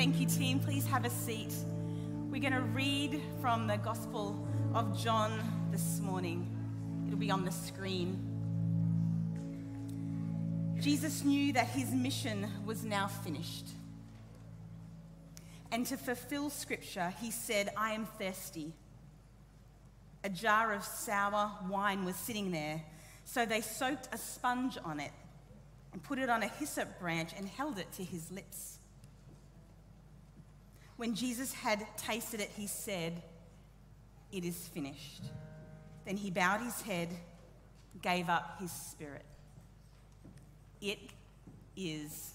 Thank you, team. Please have a seat. We're going to read from the Gospel of John this morning. It'll be on the screen. Jesus knew that his mission was now finished. And to fulfill Scripture, he said, "I am thirsty." A jar of sour wine was sitting there, so they soaked a sponge on it and put it on a hyssop branch and held it to his lips. When Jesus had tasted it, he said, "It is finished." Then he bowed his head, gave up his spirit. It is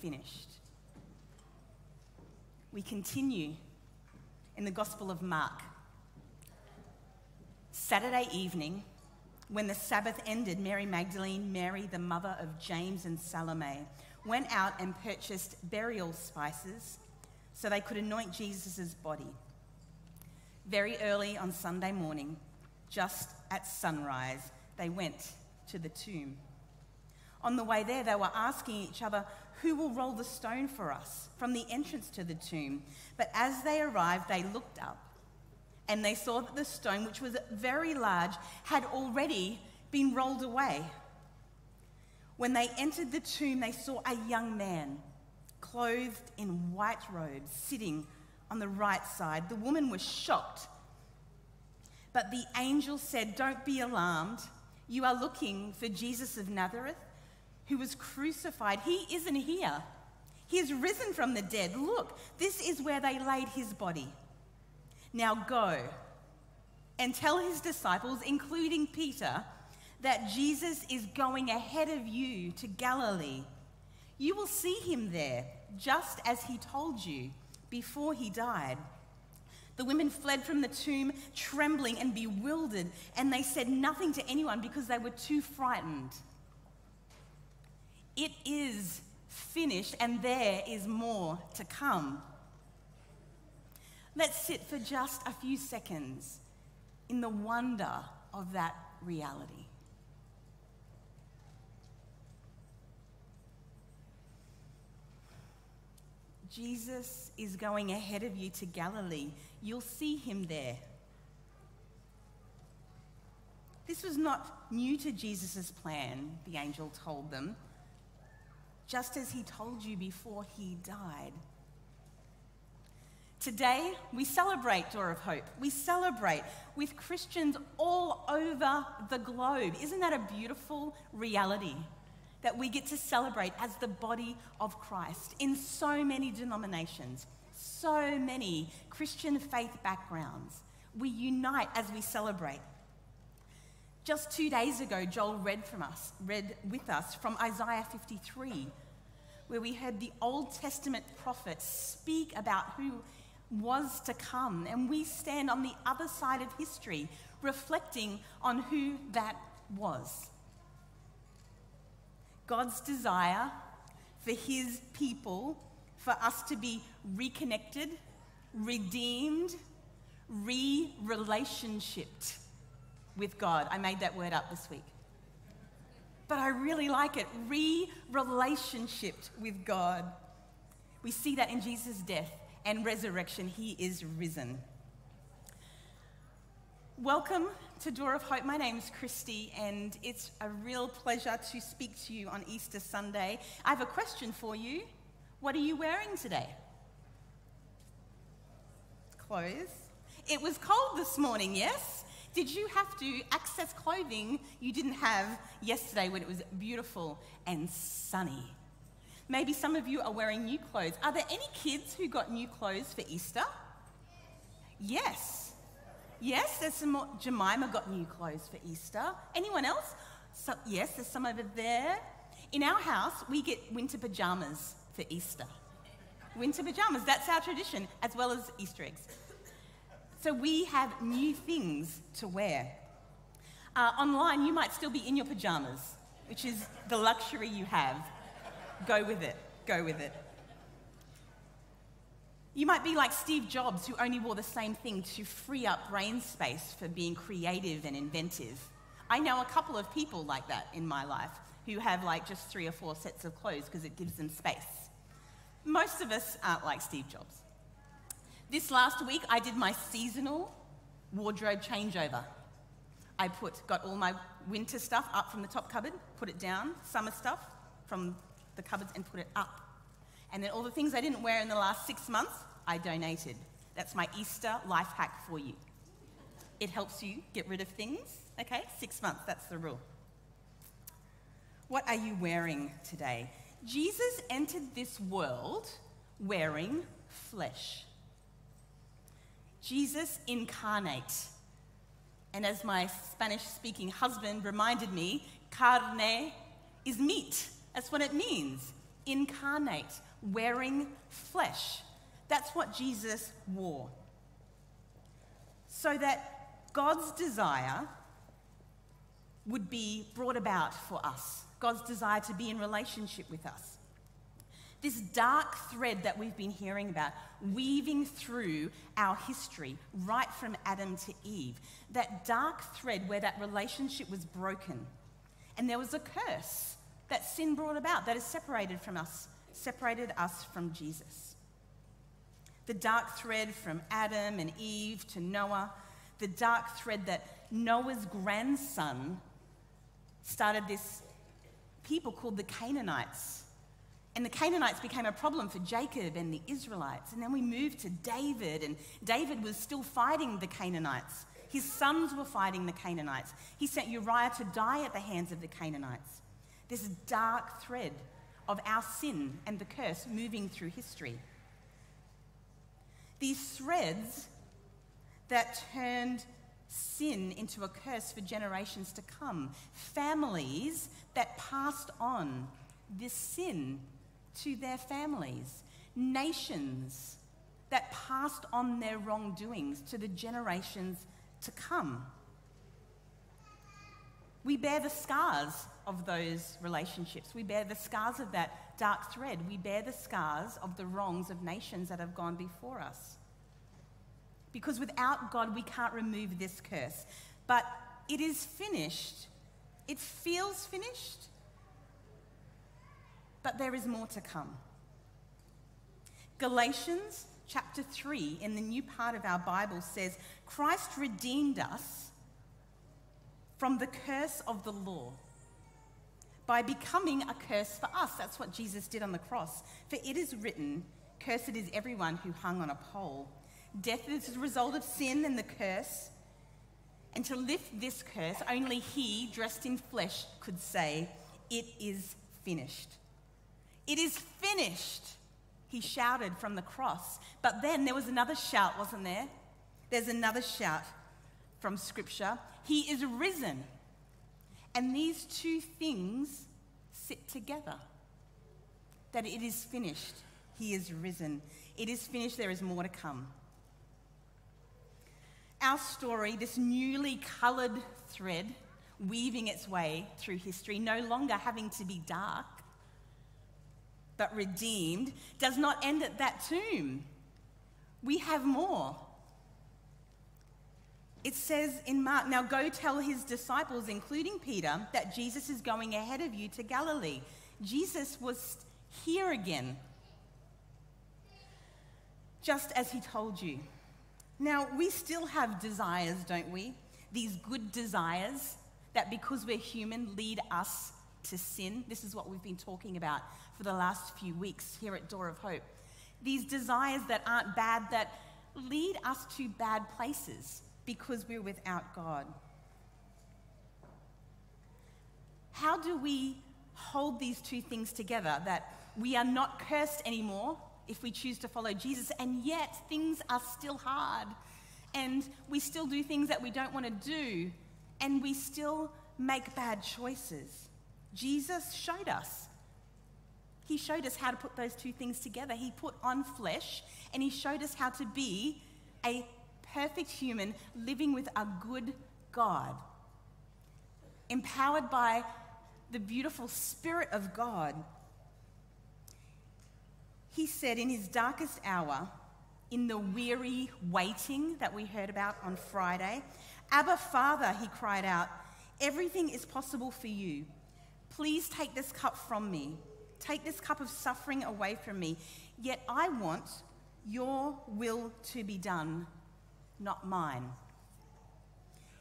finished. We continue in the Gospel of Mark. Saturday evening, when the Sabbath ended, Mary Magdalene, Mary the mother of James and Salome, went out and purchased burial spices so they could anoint Jesus' body. Very early on Sunday morning, just at sunrise, they went to the tomb. On the way there, they were asking each other, "Who will roll the stone for us from the entrance to the tomb?" But as they arrived, they looked up, and they saw that the stone, which was very large, had already been rolled away. When they entered the tomb, they saw a young man clothed in white robes, sitting on the right side. The woman was shocked. But the angel said, "Don't be alarmed. You are looking for Jesus of Nazareth, who was crucified. He isn't here. He is risen from the dead. Look, this is where they laid his body. Now go and tell his disciples, including Peter, that Jesus is going ahead of you to Galilee. You will see him there, just as he told you before he died." The women fled from the tomb, trembling and bewildered, and they said nothing to anyone because they were too frightened. It is finished, and there is more to come. Let's sit for just a few seconds in the wonder of that reality. Jesus is going ahead of you to Galilee. You'll see him there. This was not new to Jesus' plan, the angel told them, just as he told you before he died. Today, we celebrate Door of Hope. We celebrate with Christians all over the globe. Isn't that a beautiful reality that we get to celebrate as the body of Christ in so many denominations, so many Christian faith backgrounds? We unite as we celebrate. Just 2 days ago, Joel read with us from Isaiah 53, where we heard the Old Testament prophets speak about who was to come, and we stand on the other side of history, reflecting on who that was. God's desire for his people, for us to be reconnected, redeemed, re-relationshipped with God. I made that word up this week, but I really like it, re-relationshipped with God. We see that in Jesus' death and resurrection. He is risen. Welcome to Door of Hope. My name is Christy, and it's a real pleasure to speak to you on Easter Sunday. I have a question for you. What are you wearing today? Clothes. It was cold this morning, yes? Did you have to access clothing you didn't have yesterday when it was beautiful and sunny? Maybe some of you are wearing new clothes. Are there any kids who got new clothes for Easter? Yes. Yes, there's some more. Jemima got new clothes for Easter. Anyone else? So, yes, there's some over there. In our house, we get winter pajamas for Easter. Winter pajamas, that's our tradition, as well as Easter eggs. So we have new things to wear. Online, you might still be in your pajamas, which is the luxury you have. Go with it. Go with it. You might be like Steve Jobs, who only wore the same thing to free up brain space for being creative and inventive. I know a couple of people like that in my life who have like just 3 or 4 sets of clothes because it gives them space. most of us aren't like Steve Jobs. This last week, I did my seasonal wardrobe changeover. I got all my winter stuff up from the top cupboard, put it down, summer stuff from the cupboards and put it up. And then all the things I didn't wear in the last 6 months, I donated. That's my Easter life hack for you. It helps you get rid of things, okay? 6 months, that's the rule. What are you wearing today? Jesus entered this world wearing flesh. Jesus incarnate. And as my Spanish-speaking husband reminded me, carne is meat. That's what it means. Incarnate, wearing flesh. That's what Jesus wore. So that God's desire would be brought about for us. God's desire to be in relationship with us. This dark thread that we've been hearing about, weaving through our history, right from Adam to Eve, that dark thread where that relationship was broken. And there was a curse that sin brought about that has separated us from Jesus. The dark thread from Adam and Eve to Noah, the dark thread that Noah's grandson started this people called the Canaanites. And the Canaanites became a problem for Jacob and the Israelites. And then we moved to David, and David was still fighting the Canaanites. His sons were fighting the Canaanites. He sent Uriah to die at the hands of the Canaanites. This dark thread of our sin and the curse moving through history. These threads that turned sin into a curse for generations to come. Families that passed on this sin to their families, nations that passed on their wrongdoings to the generations to come. We bear the scars of those relationships. We bear the scars of that dark thread. We bear the scars of the wrongs of nations that have gone before us. Because without God, we can't remove this curse. But it is finished. It feels finished. But there is more to come. Galatians chapter 3 in the new part of our Bible says, Christ redeemed us from the curse of the law by becoming a curse for us. That's what Jesus did on the cross. For it is written, cursed is everyone who hung on a pole. Death is the result of sin and the curse. And to lift this curse, only he, dressed in flesh, could say, it is finished. It is finished, he shouted from the cross. But then there was another shout, wasn't there? There's another shout from Scripture. He is risen. And these two things sit together. That it is finished. He is risen. It is finished. There is more to come. Our story, this newly coloured thread weaving its way through history, no longer having to be dark, but redeemed, does not end at that tomb. We have more. It says in Mark, now go tell his disciples, including Peter, that Jesus is going ahead of you to Galilee. Jesus was here again, just as he told you. Now, we still have desires, don't we? These good desires that, because we're human, lead us to sin. This is what we've been talking about for the last few weeks here at Door of Hope. These desires that aren't bad, that lead us to bad places because we're without God. How do we hold these two things together, that we are not cursed anymore if we choose to follow Jesus, and yet things are still hard, and we still do things that we don't want to do, and we still make bad choices? Jesus showed us. He showed us how to put those two things together. He put on flesh, and he showed us how to be a perfect human living with a good God, empowered by the beautiful Spirit of God. He said in his darkest hour, in the weary waiting that we heard about on Friday, Abba, Father, he cried out, everything is possible for you. Please take this cup from me. Take this cup of suffering away from me, yet I want your will to be done, not mine.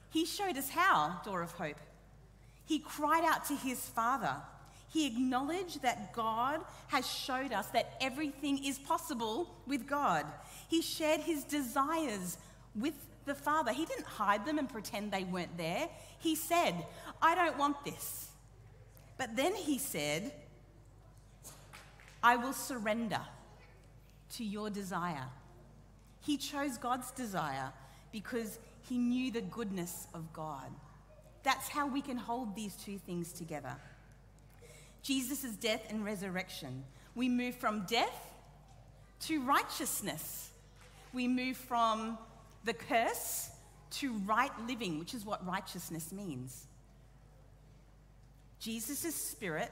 He showed us how, Door of Hope. He cried out to his Father. He acknowledged that God has showed us that everything is possible with God. He shared his desires with the Father. He didn't hide them and pretend they weren't there. He said, I don't want this. But then he said, I will surrender to your desire. He chose God's desire because he knew the goodness of God. That's how we can hold these two things together. Jesus' death and resurrection. We move from death to righteousness. We move from the curse to right living, which is what righteousness means. Jesus' Spirit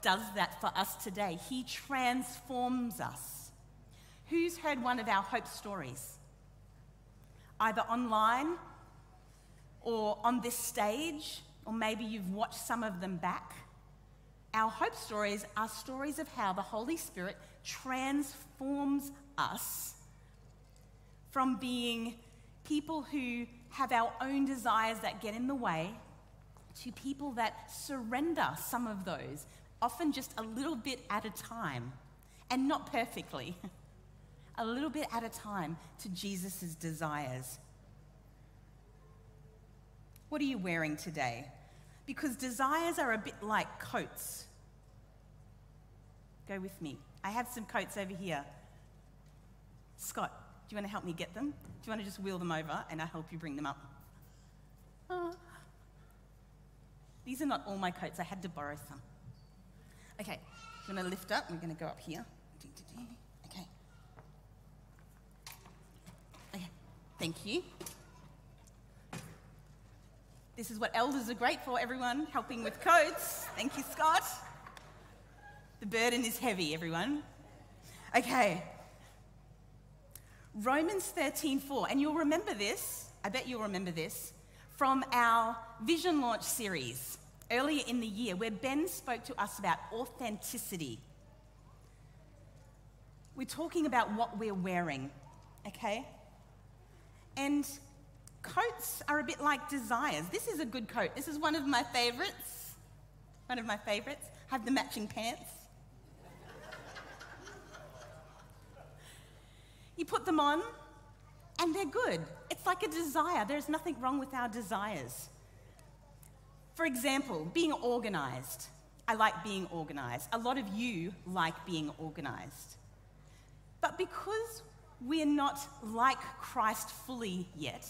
does that for us today. He transforms us. Who's heard one of our hope stories? Either online or on this stage, or maybe you've watched some of them back. Our hope stories are stories of how the Holy Spirit transforms us from being people who have our own desires that get in the way to people that surrender some of those, often just a little bit at a time, and not perfectly, a little bit at a time to Jesus' desires. What are you wearing today? Because desires are a bit like coats. Go with me. I have some coats over here. Scott, do you want to help me get them? Do you want to just wheel them over and I'll help you bring them up? Oh. These are not all my coats. I had to borrow some. Okay, I'm going to lift up. We're going to go up here. Okay. Okay, thank you. This is what elders are great for, everyone, helping with coats. Thank you, Scott. The burden is heavy, everyone. Okay. Romans 13:4, and you'll remember this, I bet you'll remember this, from our Vision Launch series earlier in the year where Ben spoke to us about authenticity. We're talking about what we're wearing, okay? And coats are a bit like desires. This is a good coat. This is one of my favorites. One of my favorites. I have the matching pants. You put them on and they're good. It's like a desire. There's nothing wrong with our desires. For example, being organized. I like being organized. A lot of you like being organized. But because we're not like Christ fully yet,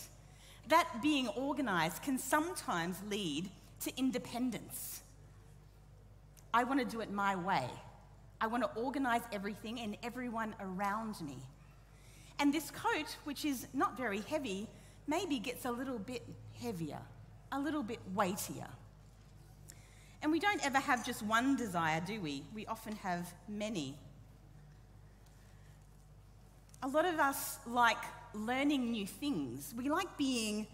that being organized can sometimes lead to independence. I want to do it my way. I want to organize everything and everyone around me. And this coat, which is not very heavy, maybe gets a little bit heavier, a little bit weightier. And we don't ever have just one desire, do we? We often have many. A lot of us like learning new things. We like being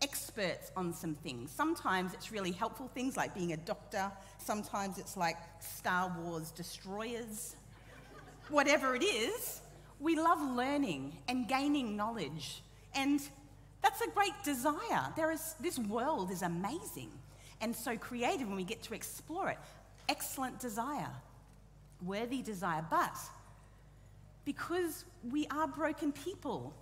experts on some things. Sometimes it's really helpful things like being a doctor. Sometimes it's like Star Wars destroyers. Whatever it is, we love learning and gaining knowledge. And that's a great desire. This world is amazing and so creative when we get to explore it. Excellent desire, worthy desire. But because we are broken people,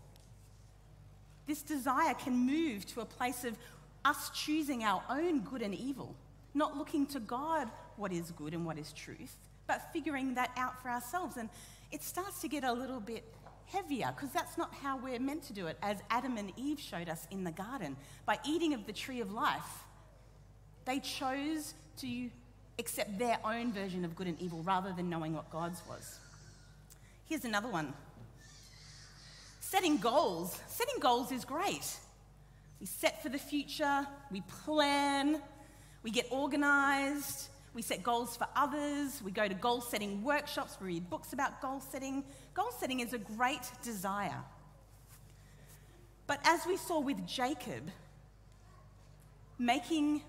this desire can move to a place of us choosing our own good and evil, not looking to God what is good and what is truth, but figuring that out for ourselves. And it starts to get a little bit heavier because that's not how we're meant to do it, as Adam and Eve showed us in the garden. By eating of the tree of life, they chose to accept their own version of good and evil rather than knowing what God's was. Here's another one. Setting goals. Setting goals is great. We set for the future, we plan, we get organized, we set goals for others, we go to goal-setting workshops, we read books about goal setting. Goal setting is a great desire. But as we saw with Jacob, making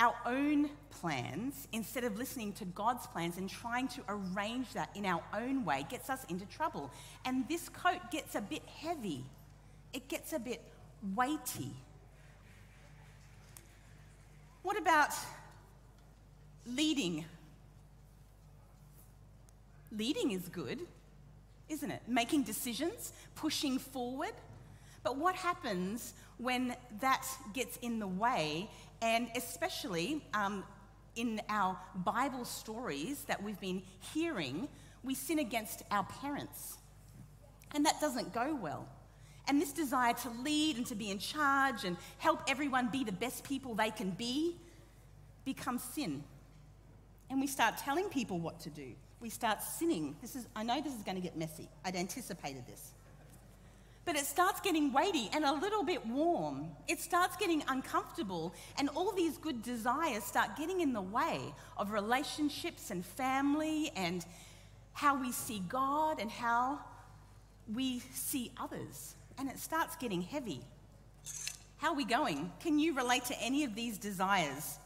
our own plans instead of listening to God's plans and trying to arrange that in our own way gets us into trouble. And this coat gets a bit heavy. It gets a bit weighty. What about leading? Leading is good, isn't it? Making decisions, pushing forward. But what happens when that gets in the way, and especially in our Bible stories that we've been hearing, we sin against our parents. And that doesn't go well. And this desire to lead and to be in charge and help everyone be the best people they can be becomes sin. And we start telling people what to do. We start sinning. I know this is going to get messy. I'd anticipated this. But it starts getting weighty and a little bit warm. It starts getting uncomfortable, and all these good desires start getting in the way of relationships and family and how we see God and how we see others. And it starts getting heavy. How are we going? Can you relate to any of these desires?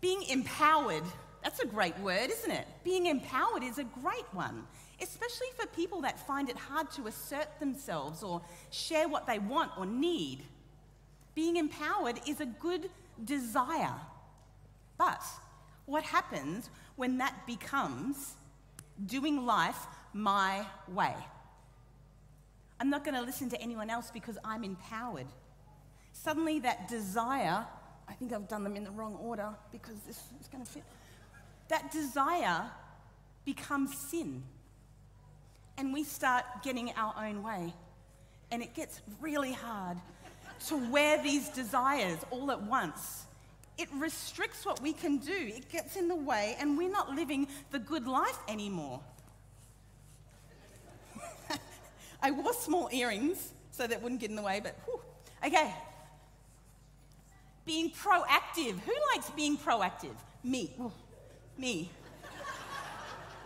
Being empowered, that's a great word, isn't it? Being empowered is a great one, especially for people that find it hard to assert themselves or share what they want or need. Being empowered is a good desire. But what happens when that becomes doing life my way? I'm not going to listen to anyone else because I'm empowered. Suddenly that desire, I think I've done them in the wrong order because this is going to fit, that desire becomes sin. And we start getting our own way. And it gets really hard to wear these desires all at once. It restricts what we can do. It gets in the way, and we're not living the good life anymore. I wore small earrings so that wouldn't get in the way, but whew. Okay. Being proactive. Who likes being proactive? Me. Ooh, me.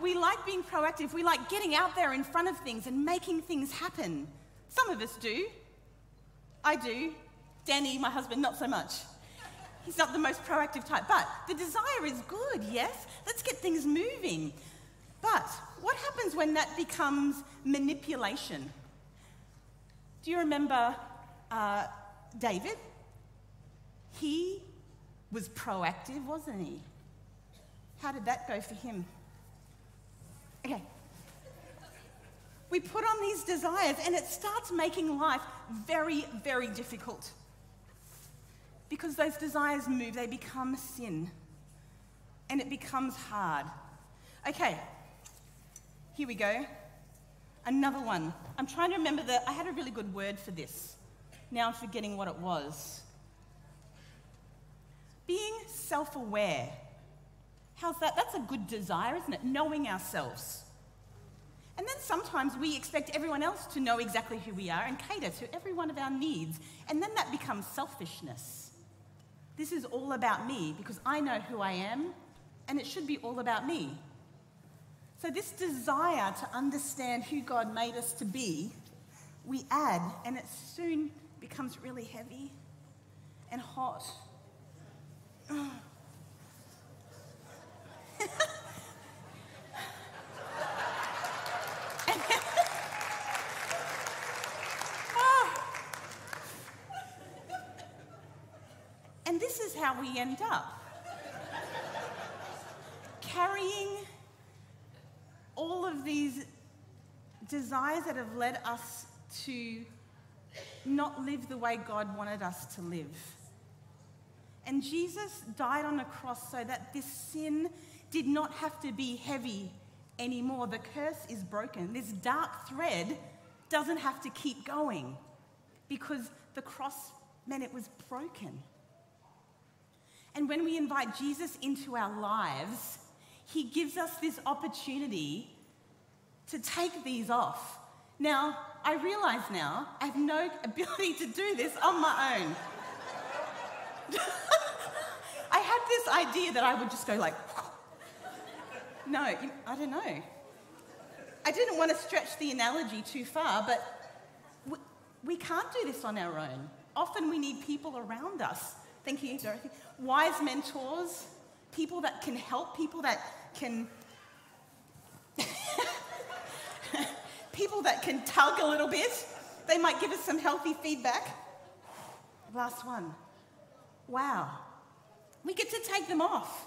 We like being proactive. We like getting out there in front of things and making things happen. Some of us do. I do. Danny, my husband, not so much. He's not the most proactive type. But the desire is good, yes? Let's get things moving. But what happens when that becomes manipulation? Do you remember David? He was proactive, wasn't he? How did that go for him? Okay. We put on these desires, and it starts making life very, very difficult. Because those desires move, they become sin. And it becomes hard. Okay. Here we go. Another one. I'm trying to remember that I had a really good word for this. Now I'm forgetting what it was. Being self-aware. How's that? That's a good desire, isn't it? Knowing ourselves. And then sometimes we expect everyone else to know exactly who we are and cater to every one of our needs. And then that becomes selfishness. This is all about me because I know who I am, and it should be all about me. So this desire to understand who God made us to be, we add, and it soon becomes really heavy and hot. And this is how we end up carrying all of these desires that have led us to not live the way God wanted us to live. And Jesus died on a cross so that this sin did not have to be heavy anymore. The curse is broken. This dark thread doesn't have to keep going because the cross meant it was broken. And when we invite Jesus into our lives, he gives us this opportunity to take these off. Now, I realize now I have no ability to do this on my own. I had this idea that I would just go like, no, I don't know. I didn't want to stretch the analogy too far, but we can't do this on our own. Often we need people around us Thank you, Dorothy. Wise mentors, people that can help, people that can people that can tug a little bit. They might give us some healthy feedback. Last one. Wow. We get to take them off.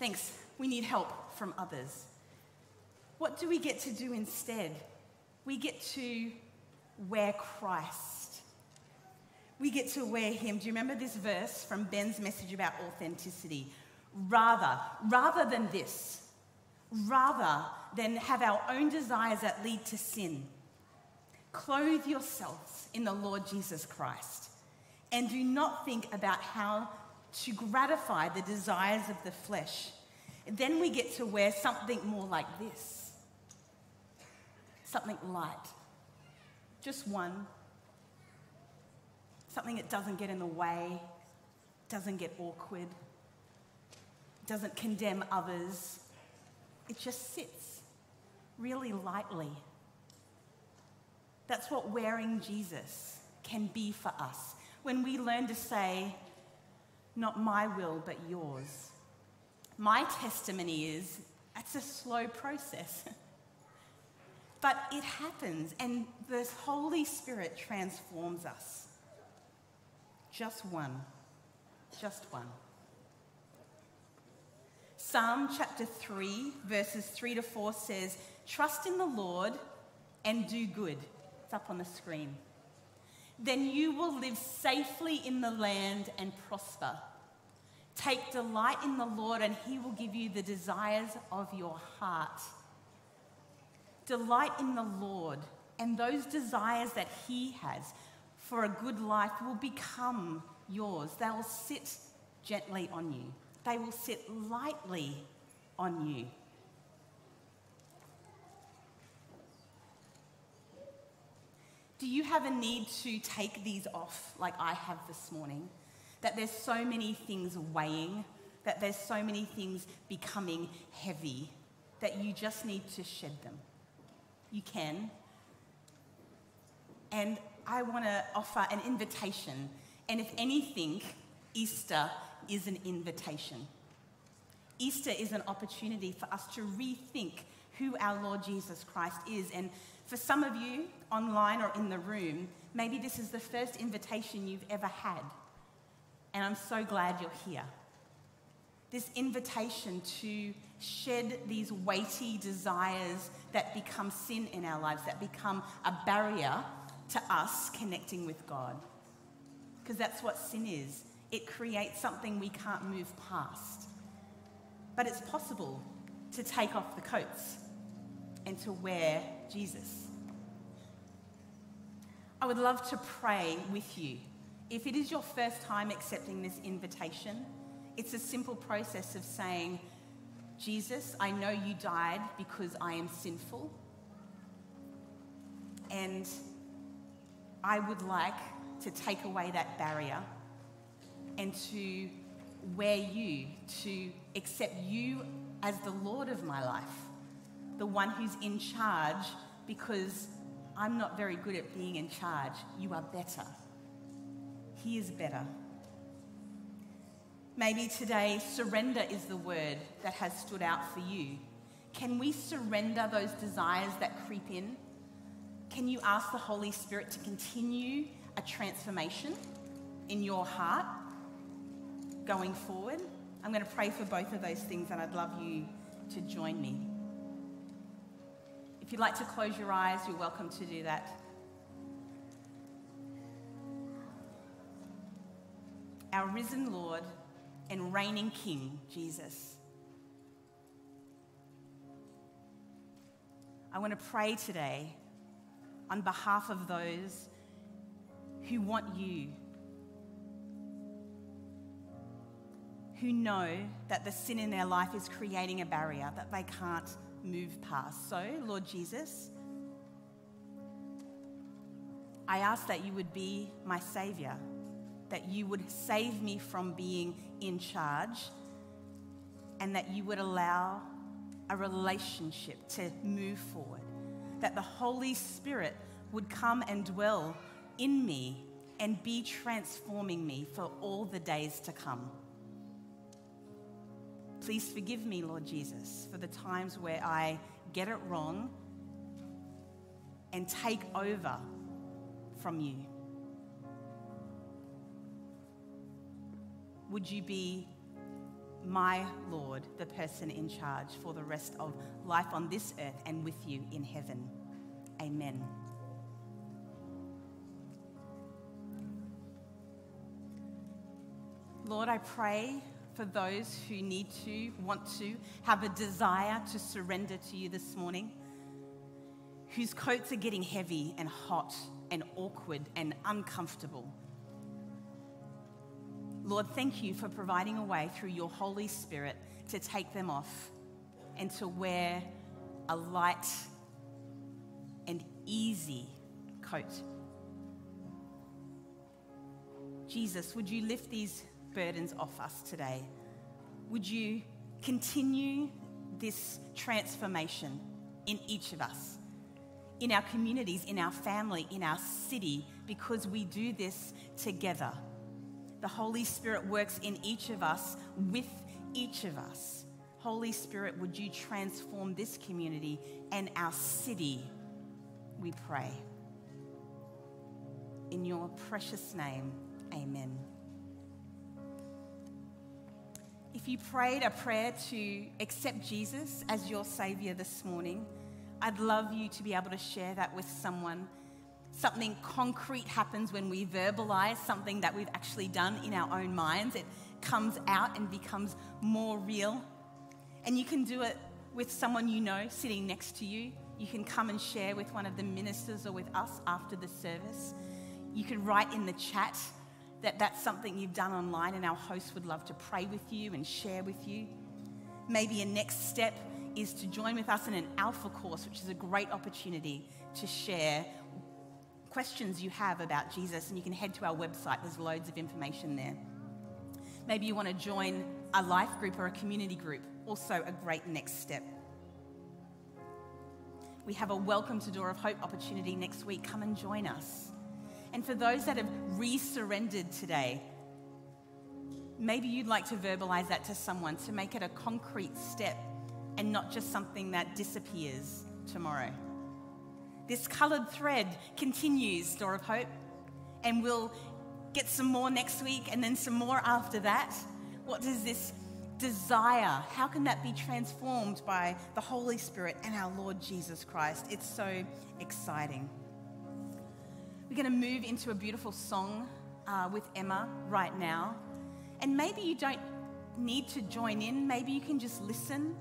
Thanks. We need help from others. What do we get to do instead? We get to wear Christ. We get to wear him. Do you remember this verse from Ben's message about authenticity? Rather than this, rather than have our own desires that lead to sin, clothe yourselves in the Lord Jesus Christ and do not think about how to gratify the desires of the flesh. Then we get to wear something more like this, something light, just one, something that doesn't get in the way, doesn't get awkward, doesn't condemn others. It just sits really lightly. That's what wearing Jesus can be for us. When we learn to say, not my will, but yours. My testimony is, that's a slow process. But it happens, and the Holy Spirit transforms us. Just one. Psalm chapter 3, verses 3 to 4 says, trust in the Lord and do good. It's up on the screen. Then you will live safely in the land and prosper. Take delight in the Lord, and he will give you the desires of your heart. Delight in the Lord, and those desires that he has for a good life will become yours. They will sit gently on you. They will sit lightly on you. Do you have a need to take these off like I have this morning? That there's so many things weighing, that there's so many things becoming heavy, that you just need to shed them. You can. And I want to offer an invitation. And if anything, Easter is an invitation. Easter is an opportunity for us to rethink who our Lord Jesus Christ is. And for some of you, online or in the room, maybe this is the first invitation you've ever had. And I'm so glad you're here. This invitation to shed these weighty desires that become sin in our lives, that become a barrier to us connecting with God. Because that's what sin is. It creates something we can't move past. But it's possible to take off the coats and to wear Jesus. I would love to pray with you. If it is your first time accepting this invitation, it's a simple process of saying, Jesus, I know you died because I am sinful, and I would like to take away that barrier and to wear you, to accept you as the Lord of my life, the one who's in charge, because I'm not very good at being in charge. You are better. He is better. Maybe today, surrender is the word that has stood out for you. Can we surrender those desires that creep in? Can you ask the Holy Spirit to continue a transformation in your heart going forward? I'm going to pray for both of those things, and I'd love you to join me. If you'd like to close your eyes, you're welcome to do that. Our risen Lord and reigning King, Jesus. I want to pray today on behalf of those who want you, who know that the sin in their life is creating a barrier that they can't move past. So, Lord Jesus, I ask that you would be my saviour, that you would save me from being in charge, and that you would allow a relationship to move forward, that the Holy Spirit would come and dwell in me and be transforming me for all the days to come. Please forgive me, Lord Jesus, for the times where I get it wrong and take over from you. Would you be my Lord, the person in charge for the rest of life on this earth and with you in heaven? Amen. Lord, I pray for those who need to, want to, have a desire to surrender to you this morning, whose coats are getting heavy and hot and awkward and uncomfortable. Lord, thank you for providing a way through your Holy Spirit to take them off and to wear a light and easy coat. Jesus, would you lift these burdens off us today? Would you continue this transformation in each of us, in our communities, in our family, in our city, because we do this together. The Holy Spirit works in each of us, with each of us. Holy Spirit, would you transform this community and our city, we pray. In your precious name, amen. If you prayed a prayer to accept Jesus as your Savior this morning, I'd love you to be able to share that with someone. Something concrete happens when we verbalize something that we've actually done in our own minds. It comes out and becomes more real. And you can do it with someone you know sitting next to you. You can come and share with one of the ministers or with us after the service. You can write in the chat that that's something you've done online, and our host would love to pray with you and share with you. Maybe a next step is to join with us in an Alpha course, which is a great opportunity to share questions you have about Jesus, and you can head to our website. There's loads of information there. Maybe you want to join a life group or a community group, also a great next step. We have a Welcome to Door of Hope opportunity next week. Come and join us. And for those that have re-surrendered today, maybe you'd like to verbalize that to someone, to make it a concrete step and not just something that disappears tomorrow. This coloured thread continues, Door of Hope, and we'll get some more next week and then some more after that. What does this desire, how can that be transformed by the Holy Spirit and our Lord Jesus Christ? It's so exciting. We're going to move into a beautiful song with Emma right now. And maybe you don't need to join in. Maybe you can just listen.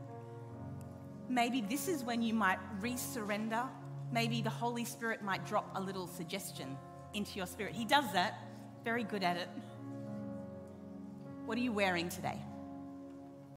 Maybe this is when you might re-surrender. Maybe the Holy Spirit might drop a little suggestion into your spirit. He does that, very good at it. What are you wearing today?